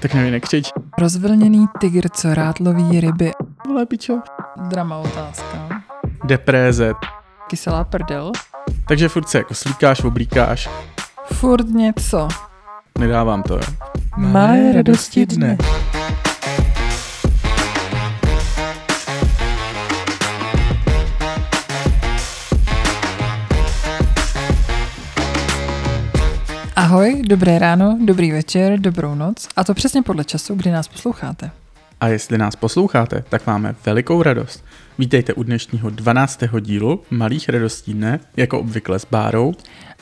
Tak nevím, nekřič. Rozvilněný tygr, co rátloví ryby. Vole, pičo. Drama otázka. Depréze. Kyselá prdel. Takže furt se jako slíkáš, oblíkáš. Furt něco. Nedávám to, jo. Malé radosti dne. Ahoj, dobré ráno, dobrý večer, dobrou noc a to přesně podle času, kdy nás posloucháte. A jestli nás posloucháte, tak máme velikou radost. Vítejte u dnešního 12. dílu Malých radostí dne, jako obvykle s Bárou.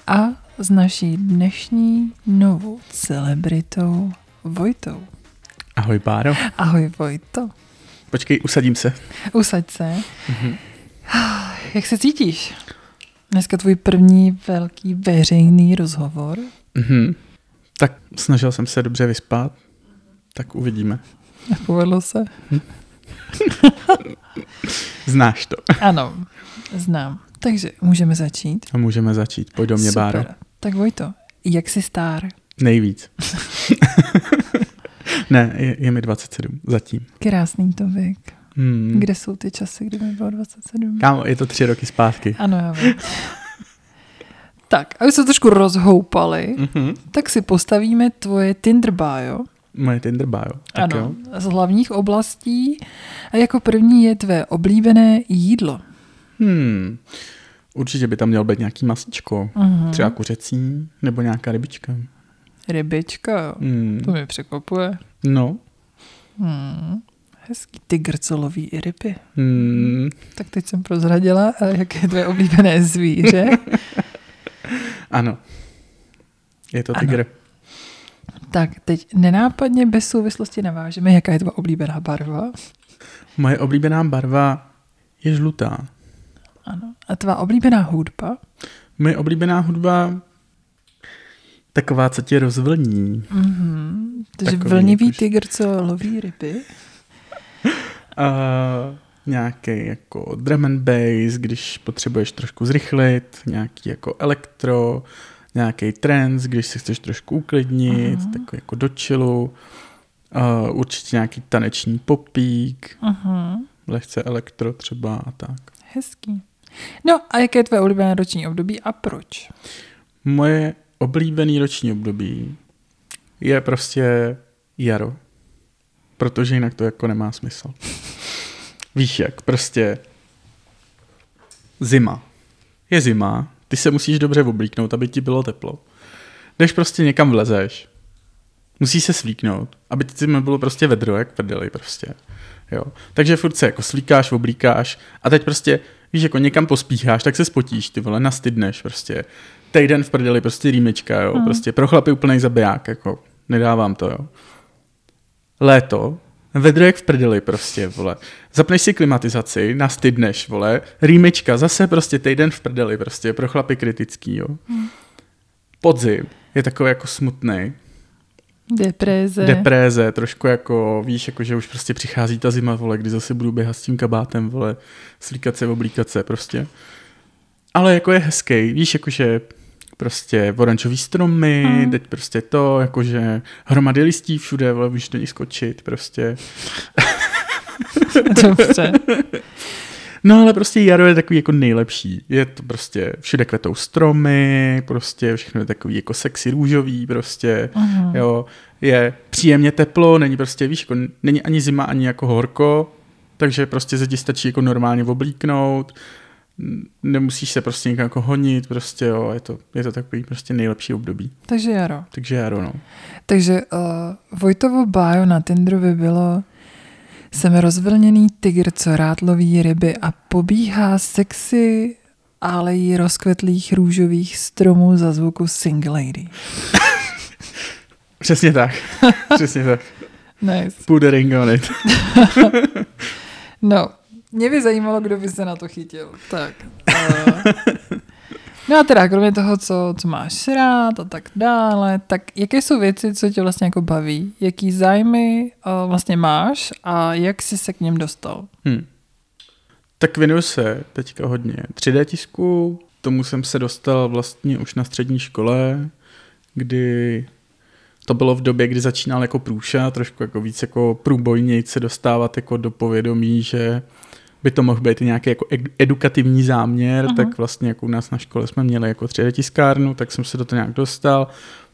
A s naší dnešní novou celebritou Vojtou. Ahoj Báro. Ahoj Vojto. Počkej, usadím se. Usaď se. Mhm. Jak se cítíš? Dneska tvůj první velký veřejný rozhovor. Mm-hmm. Tak snažil jsem se dobře vyspat, tak uvidíme. Nepovedlo se. Znáš to. Ano, znám. Takže můžeme začít. A můžeme začít. Pojď do mě, super. Báro. Tak Vojto, jak jsi star? Nejvíc. Ne, je mi 27 zatím. Krásný to věk. Hmm. Kde jsou ty časy, kdy mi bylo 27? Kámo, je to 3 roky zpátky. Ano, já vím. Tak, aby se trošku rozhoupali, tak si postavíme tvoje Tinder bio. Moje Tinder bio. Tak ano, jo. Z hlavních oblastí. A jako první je tvé oblíbené jídlo. Určitě by tam měl být nějaký masíčko. Třeba kuřecí, nebo nějaká rybička. Rybička, jo. To mě překvapuje. No. Hezký tygr, co loví i ryby. Tak teď jsem prozradila, jaké je tvoje oblíbené zvíře. Ano. Je to tygr. Tak, teď nenápadně bez souvislosti navážeme, jaká je tvá oblíbená barva. Moje oblíbená barva je žlutá. Ano. A tvá oblíbená hudba? Moje oblíbená hudba taková, co tě rozvlní. Takže vlnivý tygr, co loví ryby. Nějaký jako drum and bass, když potřebuješ trošku zrychlit, nějaký jako elektro, nějaký trance, když si chceš trošku uklidnit, takový jako do chillu, určitě nějaký taneční popík, lehce elektro třeba a tak. Hezký. No a jaké je tvoje oblíbené roční období a proč? Moje oblíbené roční období je prostě jaro. Protože jinak to jako nemá smysl. Víš jak, prostě zima. Je zima, ty se musíš dobře oblíknout, aby ti bylo teplo. Když prostě někam vlezeš, musíš se svlíknout, aby ti bylo prostě vedro, jak prdeli prostě. Jo. Takže furt se jako svlíkáš, oblíkáš a teď prostě, víš, jako někam pospícháš, tak se spotíš, ty vole, nastydneš prostě. Týden v prdeli prostě rýmečka, jo, prostě pro chlapy úplnej zabiják, jako nedávám to, jo. Léto, vedro jak v prdeli prostě, vole. Zapneš si klimatizaci, nastydneš, vole. Rýmečka, zase prostě týden v prdeli prostě, pro chlapy kritický, jo. Podzim je takový jako smutnej. Depréze, trošku jako, víš, jako že už prostě přichází ta zima, vole, kdy zase budu běhat s tím kabátem, vole, slíkat se, oblíkat se prostě. Ale jako je hezký, víš, jako že prostě oranžový stromy, teď prostě to, jakože hromady listí všude, vole, můžeš do nich skočit, prostě. Dobře. No ale prostě jaro je takový jako nejlepší. Je to prostě, všude kvetou stromy, prostě všechno je takový jako sexy růžový, prostě, jo. Je příjemně teplo, není prostě, víš, jako, není ani zima, ani jako horko, takže prostě se ti stačí jako normálně oblíknout. Nemusíš se prostě někam jako honit, prostě jo, je to takový prostě nejlepší období. Takže jaro. Takže jaro, no. Takže Vojtovo bio na Tinderu by bylo: jsem rozvilněný tygr, co rád loví ryby a pobíhá sexy alejí rozkvetlých růžových stromů za zvuku Single Lady. Přesně tak. Přesně tak. Nice. Put the ring on it. No. Mě by zajímalo, kdo by se na to chytil. Tak. No a teda, kromě toho, co máš rád a tak dále, tak jaké jsou věci, co tě vlastně jako baví? Jaký zájmy vlastně máš a jak jsi se k něm dostal? Tak věnuju se teďka hodně 3D tisku. Tomu jsem se dostal vlastně už na střední škole, kdy To bylo v době, kdy začínal jako Průša, trošku jako víc jako průbojnějc se dostávat jako do povědomí, že by to mohl být nějaký jako edukativní záměr, tak vlastně jako u nás na škole jsme měli jako 3D tiskárnu, tak jsem se do toho nějak dostal,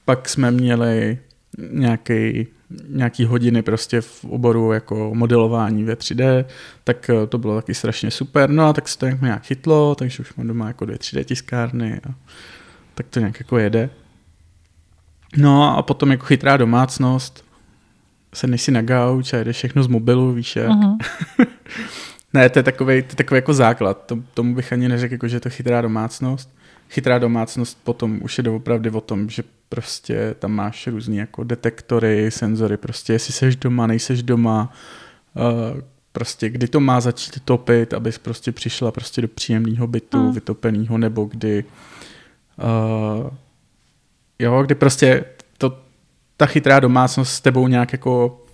pak jsme měli nějaký hodiny prostě v oboru jako modelování ve 3D, tak to bylo taky strašně super, no a tak se to nějak chytlo, takže už mám doma jako 2 3D tiskárny a tak to nějak jako jede. No a potom jako chytrá domácnost, sedneš si na gauč a jedeš všechno z mobilu, víš jak. Ne, to je takový jako základ, tomu bych ani neřekl, jako, že je to chytrá domácnost. Chytrá domácnost potom už je doopravdy o tom, že prostě tam máš různý jako detektory, senzory, prostě jestli seš doma, nejseš doma, prostě kdy to má začít topit, abys prostě přišla prostě do příjemného bytu, vytopenýho, nebo kdy... kdy prostě ta chytrá domácnost s tebou nějak jako...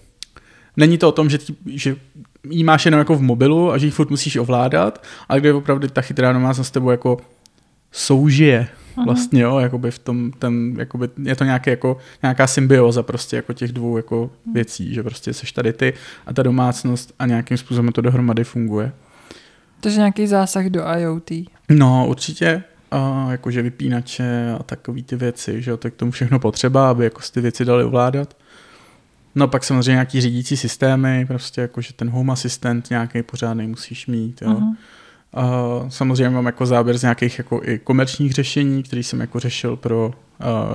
Není to o tom, že ji máš jenom jako v mobilu a že ji furt musíš ovládat, ale kdy opravdu ta chytrá domácnost s tebou jako soužije vlastně, jo, jakoby v tom, jakoby je to jako, nějaká symbioza prostě jako těch dvou jako věcí, že prostě seš tady ty a ta domácnost a nějakým způsobem to dohromady funguje. Takže nějaký zásah do IoT. No, určitě. A jakože vypínače a takové ty věci, že jo, tak tomu všechno potřeba, aby jako si ty věci dali ovládat. No pak samozřejmě nějaký řídící systémy, prostě jakože ten Home Assistant nějaký pořádnej musíš mít, jo. Samozřejmě mám jako záběr z nějakých jako i komerčních řešení, který jsem jako řešil pro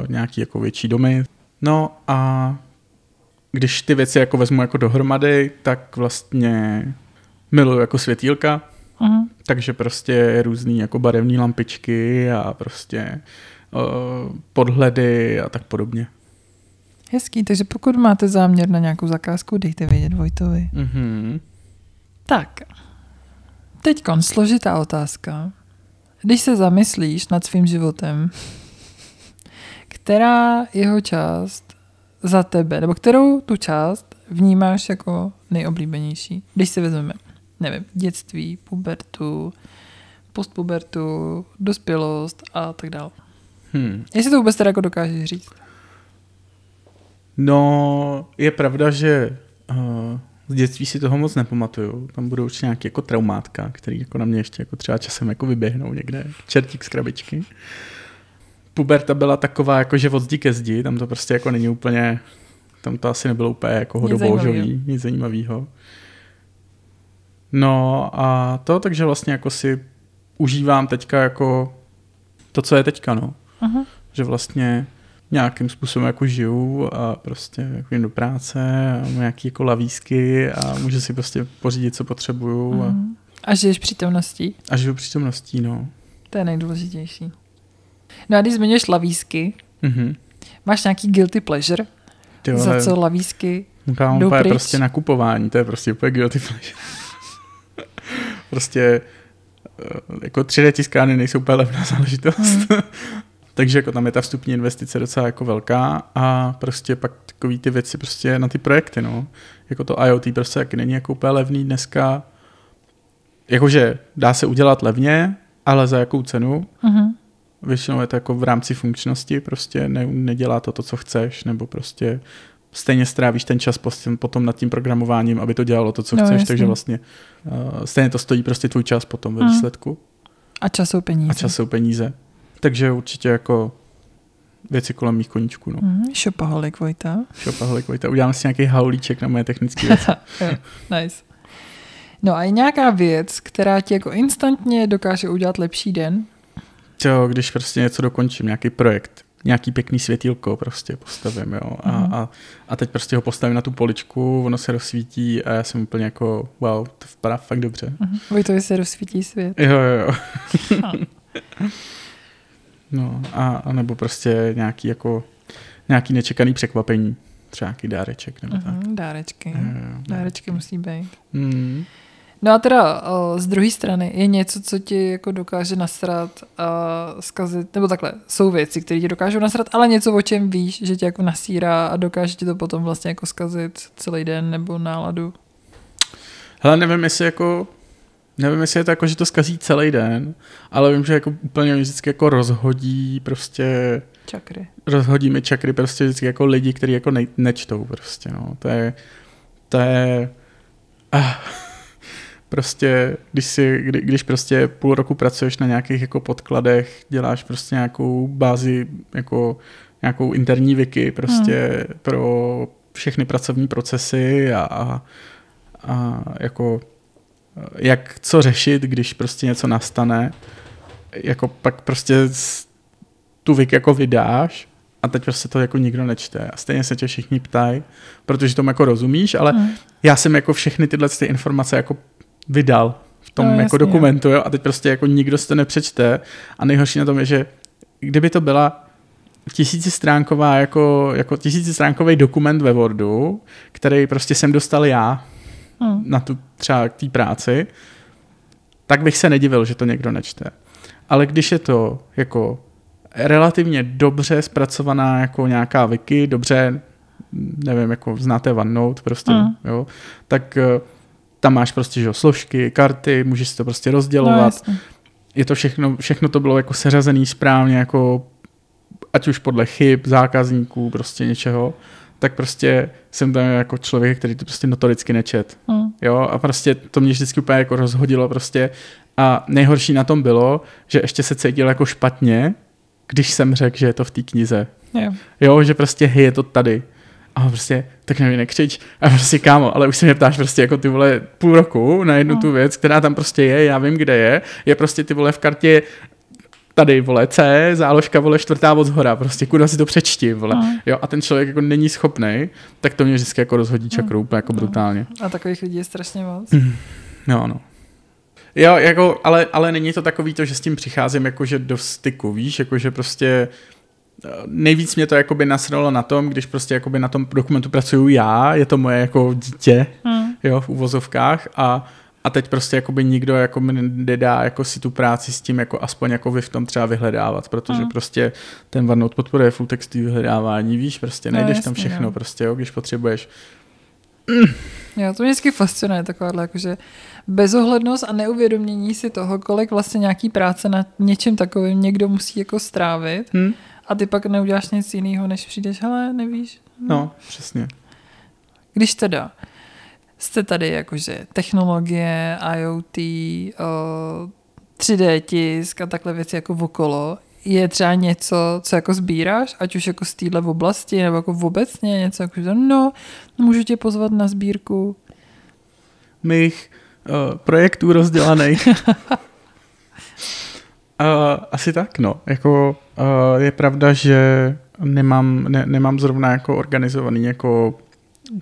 nějaký jako větší domy. No a když ty věci jako vezmu jako dohromady, tak vlastně miluju jako světýlka. Takže prostě různý jako barevné lampičky a prostě podhledy a tak podobně. Hezký, takže pokud máte záměr na nějakou zakázku, dejte vědět Vojtovi. Tak, teďkon složitá otázka. Když se zamyslíš nad svým životem, která jeho část za tebe, nebo kterou tu část vnímáš jako nejoblíbenější, když se vezmeme? Nevím, dětství, pubertu, postpubertu, dospělost a tak dále. Jestli to vůbec teda jako dokážeš říct? No, je pravda, že z dětství si toho moc nepamatuju. Tam budou určitě nějaké jako traumátka, které jako na mě ještě jako třeba časem jako vyběhnou někde. Čertík z krabičky. Puberta byla taková, jako že od zdi ke zdi. Tam to prostě jako není úplně... Tam to asi nebylo úplně jako hodoboužový. Nic zajímavého. No a to, takže vlastně jako si užívám teďka jako to, co je teďka, no. Že vlastně nějakým způsobem jako žiju a prostě jako jim do práce a mám nějaký jako lavísky a můžu si prostě pořídit, co potřebuju. A žiješ přítomností? A žiju přítomností, no. To je nejdůležitější. No a když zmiňuješ lavísky, máš nějaký guilty pleasure? Tyhle, za co lavísky jdou pryč? Prostě nakupování, to je prostě úplně guilty pleasure. Prostě jako 3D tiskány nejsou úplně levná záležitost. Takže jako tam je ta vstupní investice docela jako velká a prostě pak takový ty věci prostě na ty projekty, no. Jako to IoT prostě taky není jako úplně levný dneska. Jakože dá se udělat levně, ale za jakou cenu? Většinou je to jako v rámci funkčnosti, prostě nedělá to, co chceš, nebo prostě stejně strávíš ten čas potom nad tím programováním, aby to dělalo to, co chceš, jasný. Takže vlastně stejně to stojí prostě tvůj čas potom ve výsledku. A čas jsou peníze. Takže určitě jako věci kolem mých koníčků. No. Šopaholik Vojta. Uděláme si nějaký haulíček na moje technické věci. Nice. No a je nějaká věc, která ti jako instantně dokáže udělat lepší den? Jo, když prostě něco dokončím, nějaký projekt. Nějaký pěkný světýlko prostě postavím, jo. A teď prostě ho postavím na tu poličku, ono se rozsvítí a já jsem úplně jako wow, to vypadá fakt dobře. Vojtovi se rozsvítí svět. Jo. No a nebo prostě nějaký nečekaný překvapení. Třeba nějaký dáreček nebo tak. Dárečky. Dárečky musí být. No a teda z druhé strany je něco, co ti jako dokáže nasrat a zkazit, nebo takhle, jsou věci, které ti dokážou nasrat, ale něco, o čem víš, že tě jako nasírá a dokáže ti to potom vlastně jako zkazit celý den nebo náladu. Hele, nevím, jestli jako Nevím, jestli je to jako, že to zkazí celý den, ale vím, že jako úplně vždycky jako rozhodí prostě... Čakry. Rozhodí mi čakry prostě vždycky jako lidi, kteří jako nečtou prostě, no. To je... Prostě, když prostě půl roku pracuješ na nějakých jako podkladech, děláš prostě nějakou bázi, jako nějakou interní wiki prostě pro všechny pracovní procesy a jako... jak co řešit, když prostě něco nastane, jako pak prostě tu wiki jako vydáš a teď prostě to jako nikdo nečte a stejně se tě všichni ptají, protože tomu jako rozumíš, ale já jsem jako všechny tyhle ty informace jako vydal v tom no, jako dokumentu, jo? A teď prostě jako nikdo si to nepřečte a nejhorší na tom je, že kdyby to byla tisícistránková jako tisícistránkový dokument ve Wordu, který prostě jsem dostal já, na tu třeba k té práci, tak bych se nedivil, že to někdo nečte. Ale když je to jako relativně dobře zpracovaná jako nějaká wiki, dobře, nevím, jako znáte OneNote prostě, jo, tak tam máš prostě že, složky, karty, můžeš si to prostě rozdělovat. No, je to všechno to bylo jako seřazený správně, jako ať už podle chyb, zákazníků, prostě něčeho. Tak prostě jsem tam jako člověk, který to prostě notoricky nečet. Jo? A prostě to mě vždycky úplně jako rozhodilo prostě. A nejhorší na tom bylo, že ještě se cítil jako špatně, když jsem řekl, že je to v té knize. Jo, že prostě hej, je to tady. A prostě, tak nevím, nekřič. A prostě kámo, ale už se mě ptáš prostě jako ty vole půl roku na jednu tu věc, která tam prostě je, já vím, kde je. Je prostě ty vole v kartě tady, vole, C, záložka, vole, 4. od zhora, prostě kurva si to přečti, vole. Jo, a ten člověk jako není schopnej, tak to mě vždycky jako rozhodí čakru, úplně jako brutálně. A takových lidí je strašně moc. No. Jo, jako, ale není to takový to, že s tím přicházím jakože do styku, víš, jakože prostě nejvíc mě to jakoby nasralo na tom, když prostě jakoby na tom dokumentu pracuju já, je to moje jako dítě, jo, v uvozovkách a teď prostě jakoby nikdo jako nedá jako si tu práci s tím jako aspoň jako vy v tom třeba vyhledávat, protože prostě ten OneNote podporuje full textový vyhledávání, víš, prostě najdeš tam všechno, prostě, jo, když potřebuješ. Jo, to mě vždycky fascinuje takováhle, jakože bezohlednost a neuvědomění si toho, kolik vlastně nějaký práce na něčem takovým někdo musí jako strávit a ty pak neuděláš nic jiného, než přijdeš, hele, nevíš. No, přesně. Když teda jste tady jakože technologie, IoT, 3D tisk a takhle věci jako okolo. Je třeba něco, co jako sbíráš, ať už jako z téhle oblasti, nebo jako obecně něco, jako že no, můžu tě pozvat na sbírku. Mých projektů rozdělaných. Asi tak, no. Jako, je pravda, že nemám zrovna jako organizovaný jako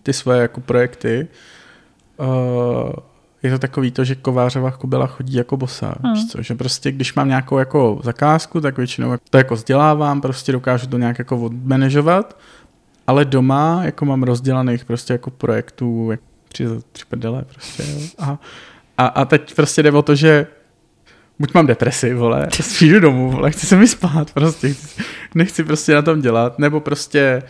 ty svoje jako projekty. Je to takový to, že Kovářova Kubela chodí jako bosa. Že prostě, když mám nějakou jako zakázku, tak většinou to jako vzdělávám, prostě dokážu to nějak jako odmanežovat, ale doma jako mám rozdělaných prostě jako projektů jako tři prdele prostě. Jo. A teď prostě jde o to, že buď mám depresi, vole, přijdu domů, vole, chci se mi spát, prostě, nechci prostě na tom dělat, nebo prostě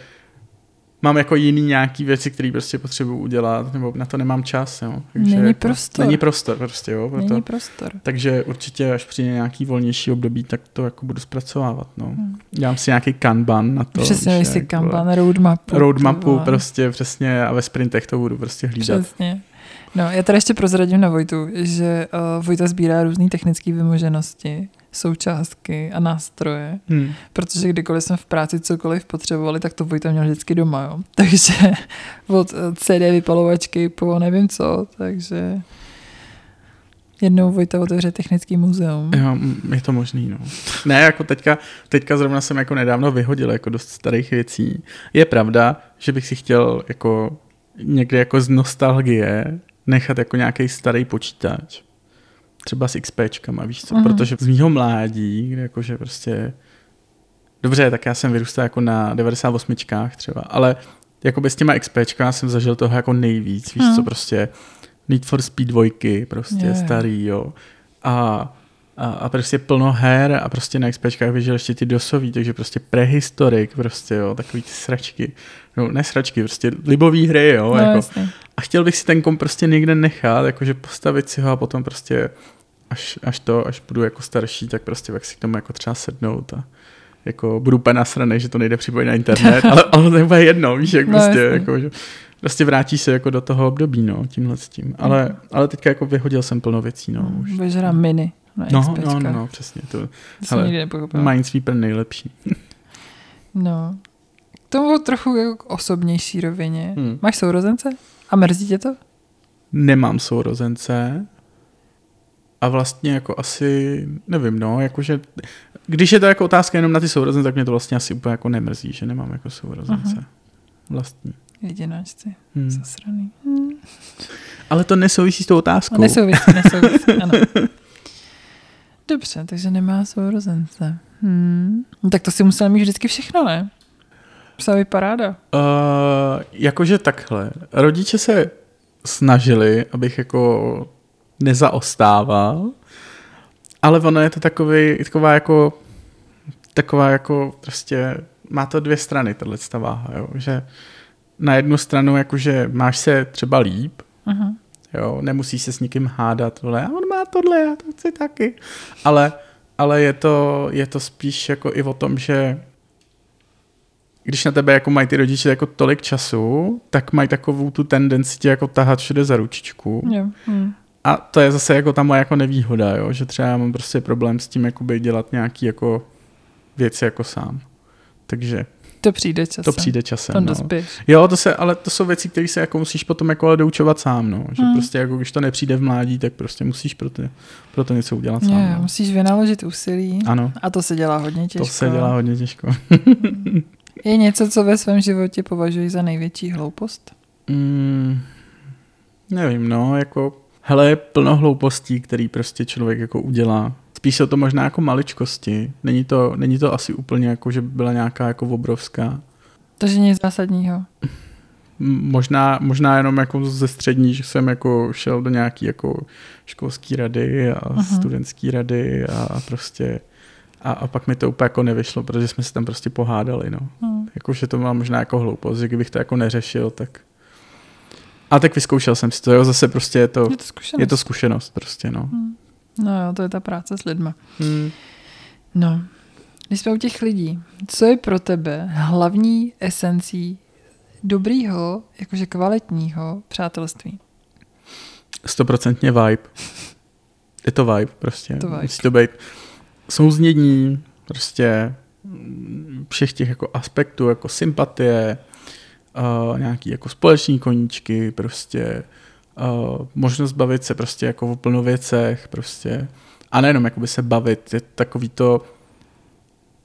mám jako jiný nějaký věci, které prostě potřebuji udělat, nebo na to nemám čas, jo. Takže není prostor. Není prostor prostě, jo. Není prostor. Takže určitě, až přijde nějaký volnější období, tak to jako budu zpracovávat, no. Dělám si nějaký kanban na to. Přesně, víš, si jak, kanban, vole, roadmapu. Roadmapu prostě, přesně, a ve sprintech to budu prostě hlídat. Přesně. No, já teda ještě prozradím na Vojtu, že Vojta sbírá různé technické vymoženosti, součástky a nástroje, protože kdykoliv jsme v práci cokoliv potřebovali, tak to Vojta měl vždycky doma, jo. Takže od CD vypalovačky po nevím co, takže jednou Vojta otevře technický muzeum. Jo, je to možný, no. Ne, jako teďka zrovna jsem jako nedávno vyhodil jako dost starých věcí. Je pravda, že bych si chtěl jako někdy jako z nostalgie nechat jako nějaký starý počítač. Třeba s XPčkama, víš co? Protože z mýho mládí, kde jakože prostě... Dobře, tak já jsem vyrůstal jako na 98čkách třeba, ale jakoby s těma XPčkama jsem zažil toho jako nejvíc, víš co? Prostě Need for Speed 2, prostě starý, jo. A prostě plno her a prostě na XPčkách běžel ještě ty dosový, takže prostě prehistorik, prostě jo, takový ty sračky. No, ne sračky, prostě libový hry, jo. No, jako. A chtěl bych si ten komp prostě někde nechat, jakože postavit si ho a potom prostě až budu jako starší, tak prostě jak si k tomu jako třeba sednout a jako budu úplně nasranej, že to nejde připojit na internet, ale to je úplně jedno, víš, jak prostě, jako, že prostě vrátíš se jako do toho období, no, tímhle s tím. Ale teďka jako vyhodil jsem plno věcí, no. Budeš hrát mini na XPčkách. No, přesně. To jsem nikdy nepochopila. Minesweeper nejlepší. No. K tomu trochu jako k osobnější rovině. Máš sourozence? A mrzí tě to? Nemám sourozence. A vlastně jako asi, nevím, no, jakože, když je to jako otázka jenom na ty sourozence, tak mě to vlastně asi úplně jako nemrzí, že nemám jako sourozence. Aha. Vlastní. Jedináčci, zasraný. Ale to nesouvisí s tou otázkou. Nesouvisí, ano. Dobře, takže nemá sourozence. No, tak to si musela mít vždycky všechno, ne? Psavý paráda. Jakože takhle. Rodiče se snažili, abych jako nezaostával, ale ono je to taková jako prostě má to dvě strany, tato váha, jo, že na jednu stranu jakože máš se třeba líp, uh-huh. Jo, nemusíš se s nikým hádat, tohle, a on má tohle, já to chci taky, ale je to spíš jako i o tom, že když na tebe jako mají ty rodiče jako tolik času, tak mají takovou tu tendenci tě jako tahat všude za ručičku. Jo. A to je zase jako ta moje jako nevýhoda, jo? Že třeba já mám prostě problém s tím jakoby dělat nějaký jako věci jako sám. Takže to přijde časem. No. Jo, to jsou věci, které se jako musíš potom jako doučovat sám, no. Že prostě jako když to nepřijde v mládí, tak prostě musíš pro to něco udělat sám. Jo, no. Musíš vynaložit úsilí. Ano. A to se dělá hodně těžko. Je něco, co ve svém životě považuji za největší hloupost? Nevím, no, jako hele, je plno hloupostí, který prostě člověk jako udělá. Spíš jsou to možná jako maličkosti. Není to asi úplně jako, že byla nějaká jako obrovská. Takže nic zásadního. Možná jenom jako ze střední, že jsem jako šel do nějaký jako školský rady a studentský rady a prostě a pak mi to úplně jako nevyšlo, protože jsme se tam prostě pohádali, no. Jakože to byla možná jako hloupost, že kdybych to jako neřešil, tak. A tak vyzkoušel jsem si to, jo, zase prostě je to zkušenost prostě, no. No jo, to je ta práce s lidma. No, když jsme u těch lidí, co je pro tebe hlavní esencí dobrýho, jakože kvalitního přátelství? 100% vibe. Je to vibe prostě. Musí to být souznění, prostě všech těch jako aspektů, jako sympatie, nějaký jako společní koníčky, prostě možnost bavit se prostě jako o plno věcech, prostě a nejenom jakoby se bavit, je takový to,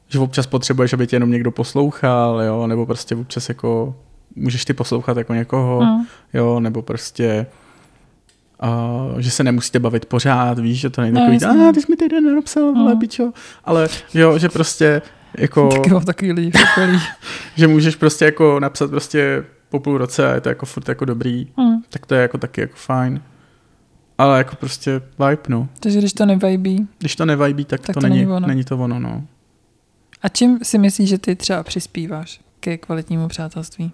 že občas potřebuješ, aby tě jenom někdo poslouchal, jo, nebo prostě občas jako můžeš ty poslouchat jako někoho, jo, nebo prostě že se nemusíte bavit pořád, víš, že to není takový, ty jsi mi týden nenapsal, vole, pičo, ale jo, že prostě jako, taky mám takový lidi v že můžeš prostě jako napsat prostě po půl roce a je to jako furt jako dobrý, tak to je jako taky jako fajn. Ale jako prostě vibe, no. Takže když to nevibí, tak to není ono. Není to ono, no. A čím si myslíš, že ty třeba přispíváš ke kvalitnímu přátelství?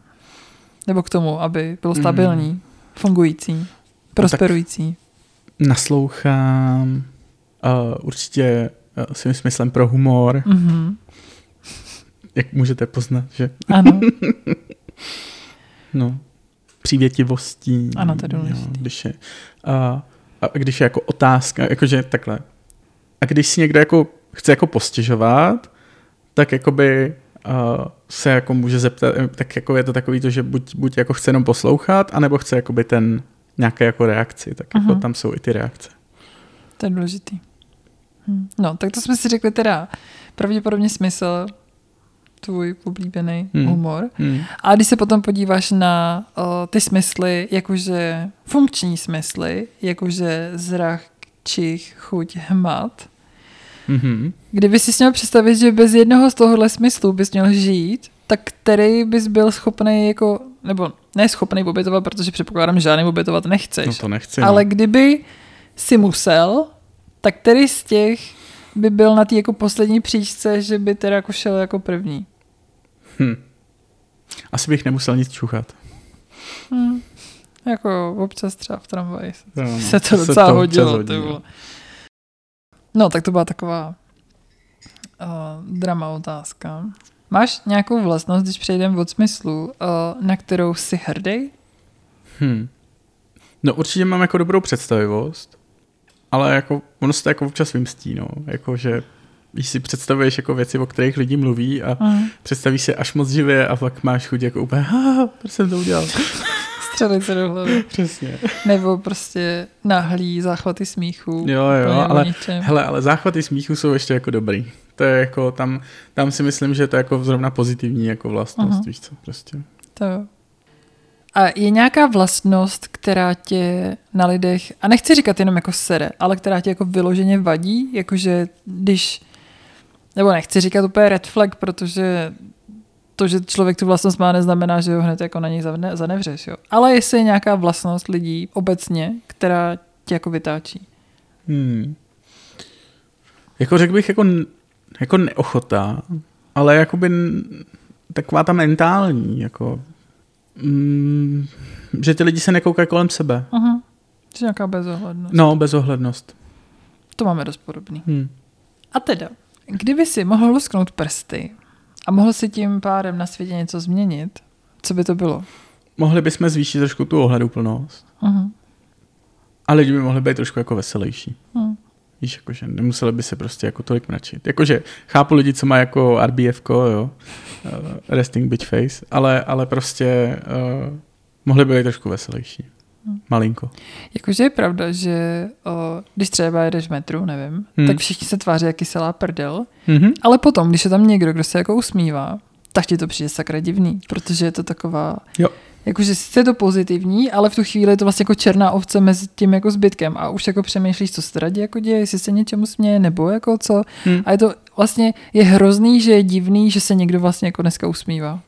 Nebo k tomu, aby bylo stabilní, fungující, prosperující? No, naslouchám, určitě svým smyslem pro humor. Jak můžete poznat, že? Ano. No. Přívětivostí. Ano, to je důležitý. Když je jako otázka, jakože takhle. A když si někdo jako chce jako postěžovat, tak jakoby se jako může zeptat, tak jako je to takový to, že buď jako chce jenom poslouchat, anebo chce jakoby ten nějaké jako reakci, tak jako tam jsou i ty reakce. To je důležitý. No, tak to jsme si řekli teda pravděpodobně smysl, tvůj oblíbený humor. A když se potom podíváš na ty smysly, jakože funkční smysly, jakože zrak, čich, chuť, hmat, kdyby si měl představit, že bez jednoho z tohohle smyslu bys měl žít, tak který bys byl schopný jako, nebo neschopný obětovat, protože předpokládám, že žádný obětovat nechceš. No to nechci. Ale kdyby si musel, tak který z těch by byl na té jako poslední příčce, že by teda jako šel jako první? Asi bych nemusel nic čuchat. Jako občas třeba v tramvaji se to docela hodilo. No, tak to byla taková drama otázka. Máš nějakou vlastnost, když přejdeme od smyslu, na kterou jsi hrdý? No určitě mám jako dobrou představivost, ale jako ono se to jako občas vymstí, no. Jako, že když si představuješ jako věci, o kterých lidi mluví a představíš se až moc živě a pak máš chuť jako úplně, proč jsem to udělal? Střelit se do hlavy. Přesně. Nebo prostě náhlý záchvaty smíchu. Jo, ale záchvaty smíchu jsou ještě jako dobrý. To je jako tam si myslím, že to je jako zrovna pozitivní jako vlastnost, víš co, prostě. To jo. A je nějaká vlastnost, která tě na lidech, a nechci říkat jenom jako sere, ale která tě jako vyloženě vadí, jakože když, nebo nechci říkat úplně red flag, protože to, že člověk tu vlastnost má, neznamená, že ho hned jako na něj zanevřeš, jo. Ale jestli je nějaká vlastnost lidí obecně, která tě jako vytáčí. Jako řekl bych jako neochota, ale jakoby taková ta mentální, jako že ty lidi se nekoukají kolem sebe. To je nějaká bezohlednost. No, bezohlednost. To máme dost podobný. A teda, kdyby si mohl lusknout prsty a mohl si tím pádem na světě něco změnit, co by to bylo? Mohli bychom zvýšit trošku tu ohleduplnost. A lidi by mohli být trošku jako veselější. Víš, jakože nemuseli by se prostě jako tolik mračit. Jakože chápu lidi, co má jako RBFko, jo, resting bitch face, ale prostě mohli by být trošku veselější. Malinko. Jakože je pravda, že když třeba jedeš v metru, nevím, tak všichni se tváří jak kyselá prdel, ale potom, když je tam někdo, kdo se jako usmívá, tak ti to přijde sakra divný, protože je to taková... Jo. Jakože sice je to pozitivní, ale v tu chvíli je to vlastně jako černá ovce mezi tím jako zbytkem a už jako přemýšlíš, co se tady jako děje, jestli se něčemu směje nebo jako co. A je to vlastně, je hrozný, že je divný, že se někdo vlastně jako dneska usmívá.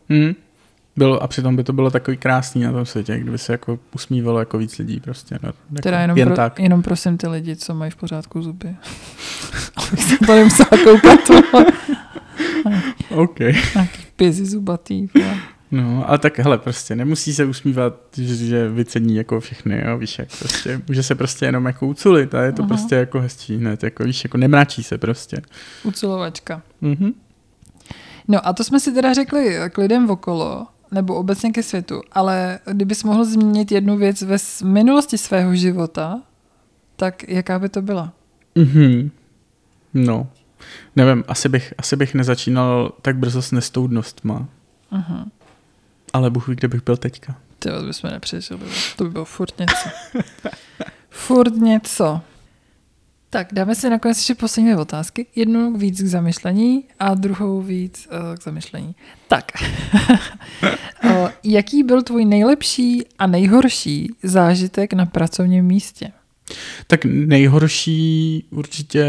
Bylo, a přitom by to bylo takový krásný na tom světě, kdyby se jako usmívalo jako víc lidí prostě. No, jako teda jenom prosím ty lidi, co mají v pořádku zuby. Abych se to nemusela koukat. OK. Taký pizi zubatý. No, ale tak hele, prostě nemusí se usmívat, že vycení jako všechny, jo, víš, jak prostě, může se prostě jenom jako uculit a je to prostě jako hezčí hned, jako víš, jako nemračí se prostě. Uculovačka. No a to jsme si teda řekli k lidem okolo, nebo obecně ke světu, ale kdybys mohl změnit jednu věc ve minulosti svého života, tak jaká by to byla? No, nevím, asi bych nezačínal tak brzo s nestoudnostma. Ale Bůh ví, kde bych byl teďka. Ty vás bychom nepřežili. To by bylo furt něco. Tak, dáme si nakonec ještě poslední dvě otázky. Jednu víc k zamyšlení a druhou víc k zamyšlení. Tak. Jaký byl tvůj nejlepší a nejhorší zážitek na pracovním místě? Tak nejhorší určitě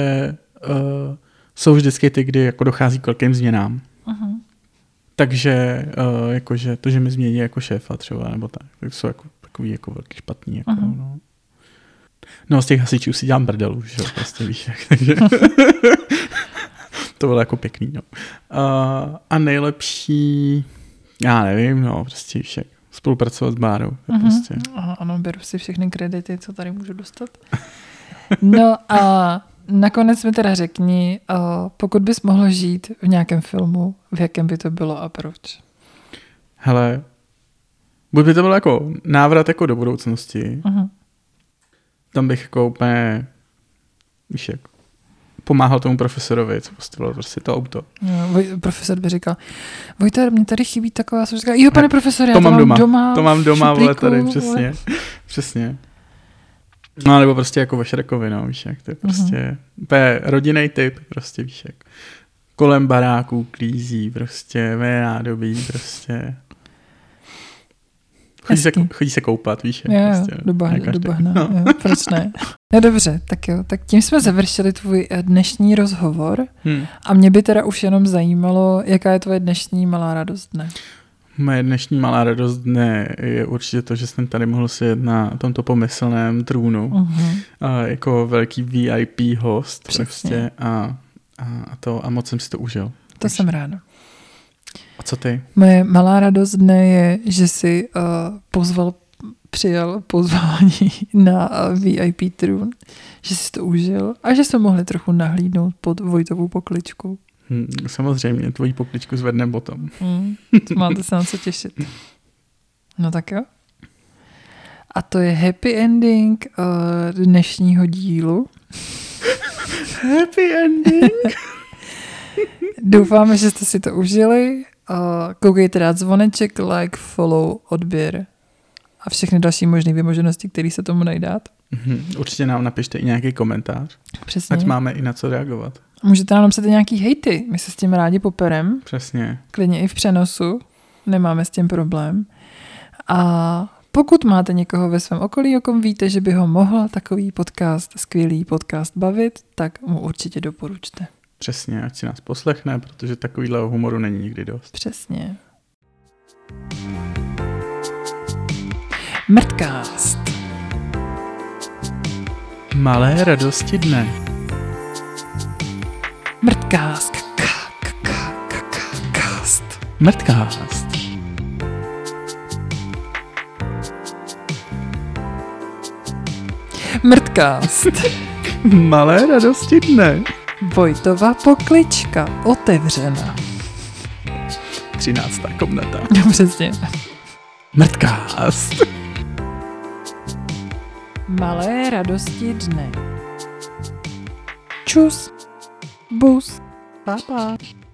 jsou vždycky ty, kdy jako dochází k velkým změnám. Takže jakože to, že mi změní jako šéfa třeba, nebo tak, tak jsou jako takový jako velký špatný. Jako, no, z těch hasičů si dělám brdel už, jo, prostě víš jak, takže to bylo jako pěkný, no. A nejlepší, já nevím, no, prostě však, spolupracovat s Bárou. Prostě. Ano, beru si všechny kredity, co tady můžu dostat. No a nakonec mi teda řekni, pokud bys mohl žít v nějakém filmu, v jakém by to bylo a proč? Hele, buď by to bylo jako návrat jako do budoucnosti, tam bych jako úplně, víš jak, pomáhal tomu profesorovi, co postavilo prostě to auto. No, profesor by říkal, Vojta, mně tady chybí taková, jsem říkal, jo pane profesore, já to mám doma. To mám doma, vole, tady, přesně. Přesně. No, nebo prostě jako ve Shrekovi, no, víš jak, to je prostě, to je rodinný typ, prostě, víš jak, kolem baráků klízí, prostě, ve nádobí, prostě, chodí se koupat, víš jak, jo, prostě. Do bahna, no. Jo, proč ne? No dobře, tak jo, tak tím jsme završili tvůj dnešní rozhovor a mě by teda už jenom zajímalo, jaká je tvoje dnešní malá radost dne. Moje dnešní malá radost dne je určitě to, že jsem tady mohl sedět na tomto pomyslném trůnu jako velký VIP host. Přesně. Prostě a moc jsem si to užil. To takže. Jsem ráda. A co ty? Moje malá radost dne je, že jsi pozval přijal pozvání na VIP trůn, že si to užil a že jsme mohli trochu nahlídnout pod Vojtovou pokličku. Samozřejmě, tvoji pokličku zvedne potom. Máte se na co těšit. No tak jo. A to je happy ending dnešního dílu. Happy ending? Doufáme, že jste si to užili. Koukejte rád zvoneček, like, follow, odběr a všechny další možné vymoženosti, které se tomu najde dát. Určitě nám napište i nějaký komentář. Přesně. Ať máme i na co reagovat. Můžete nám napsat i nějaký hejty. My se s tím rádi poperem. Přesně. Klidně i v přenosu. Nemáme s tím problém. A pokud máte někoho ve svém okolí, o kom víte, že by ho mohl takový podcast, skvělý podcast bavit, tak mu určitě doporučte. Přesně, ať si nás poslechne, protože takovýhleho humoru není nikdy dost. Přesně. Mrtcast. Malé radosti dne. Mrtcast. Mrtcast. Mrtcast. Malé radosti dne. Vojtova poklička otevřena. 13. komnata. No, přesně. Mrtcast. Malé radosti dne. Čus. Bus. Papa.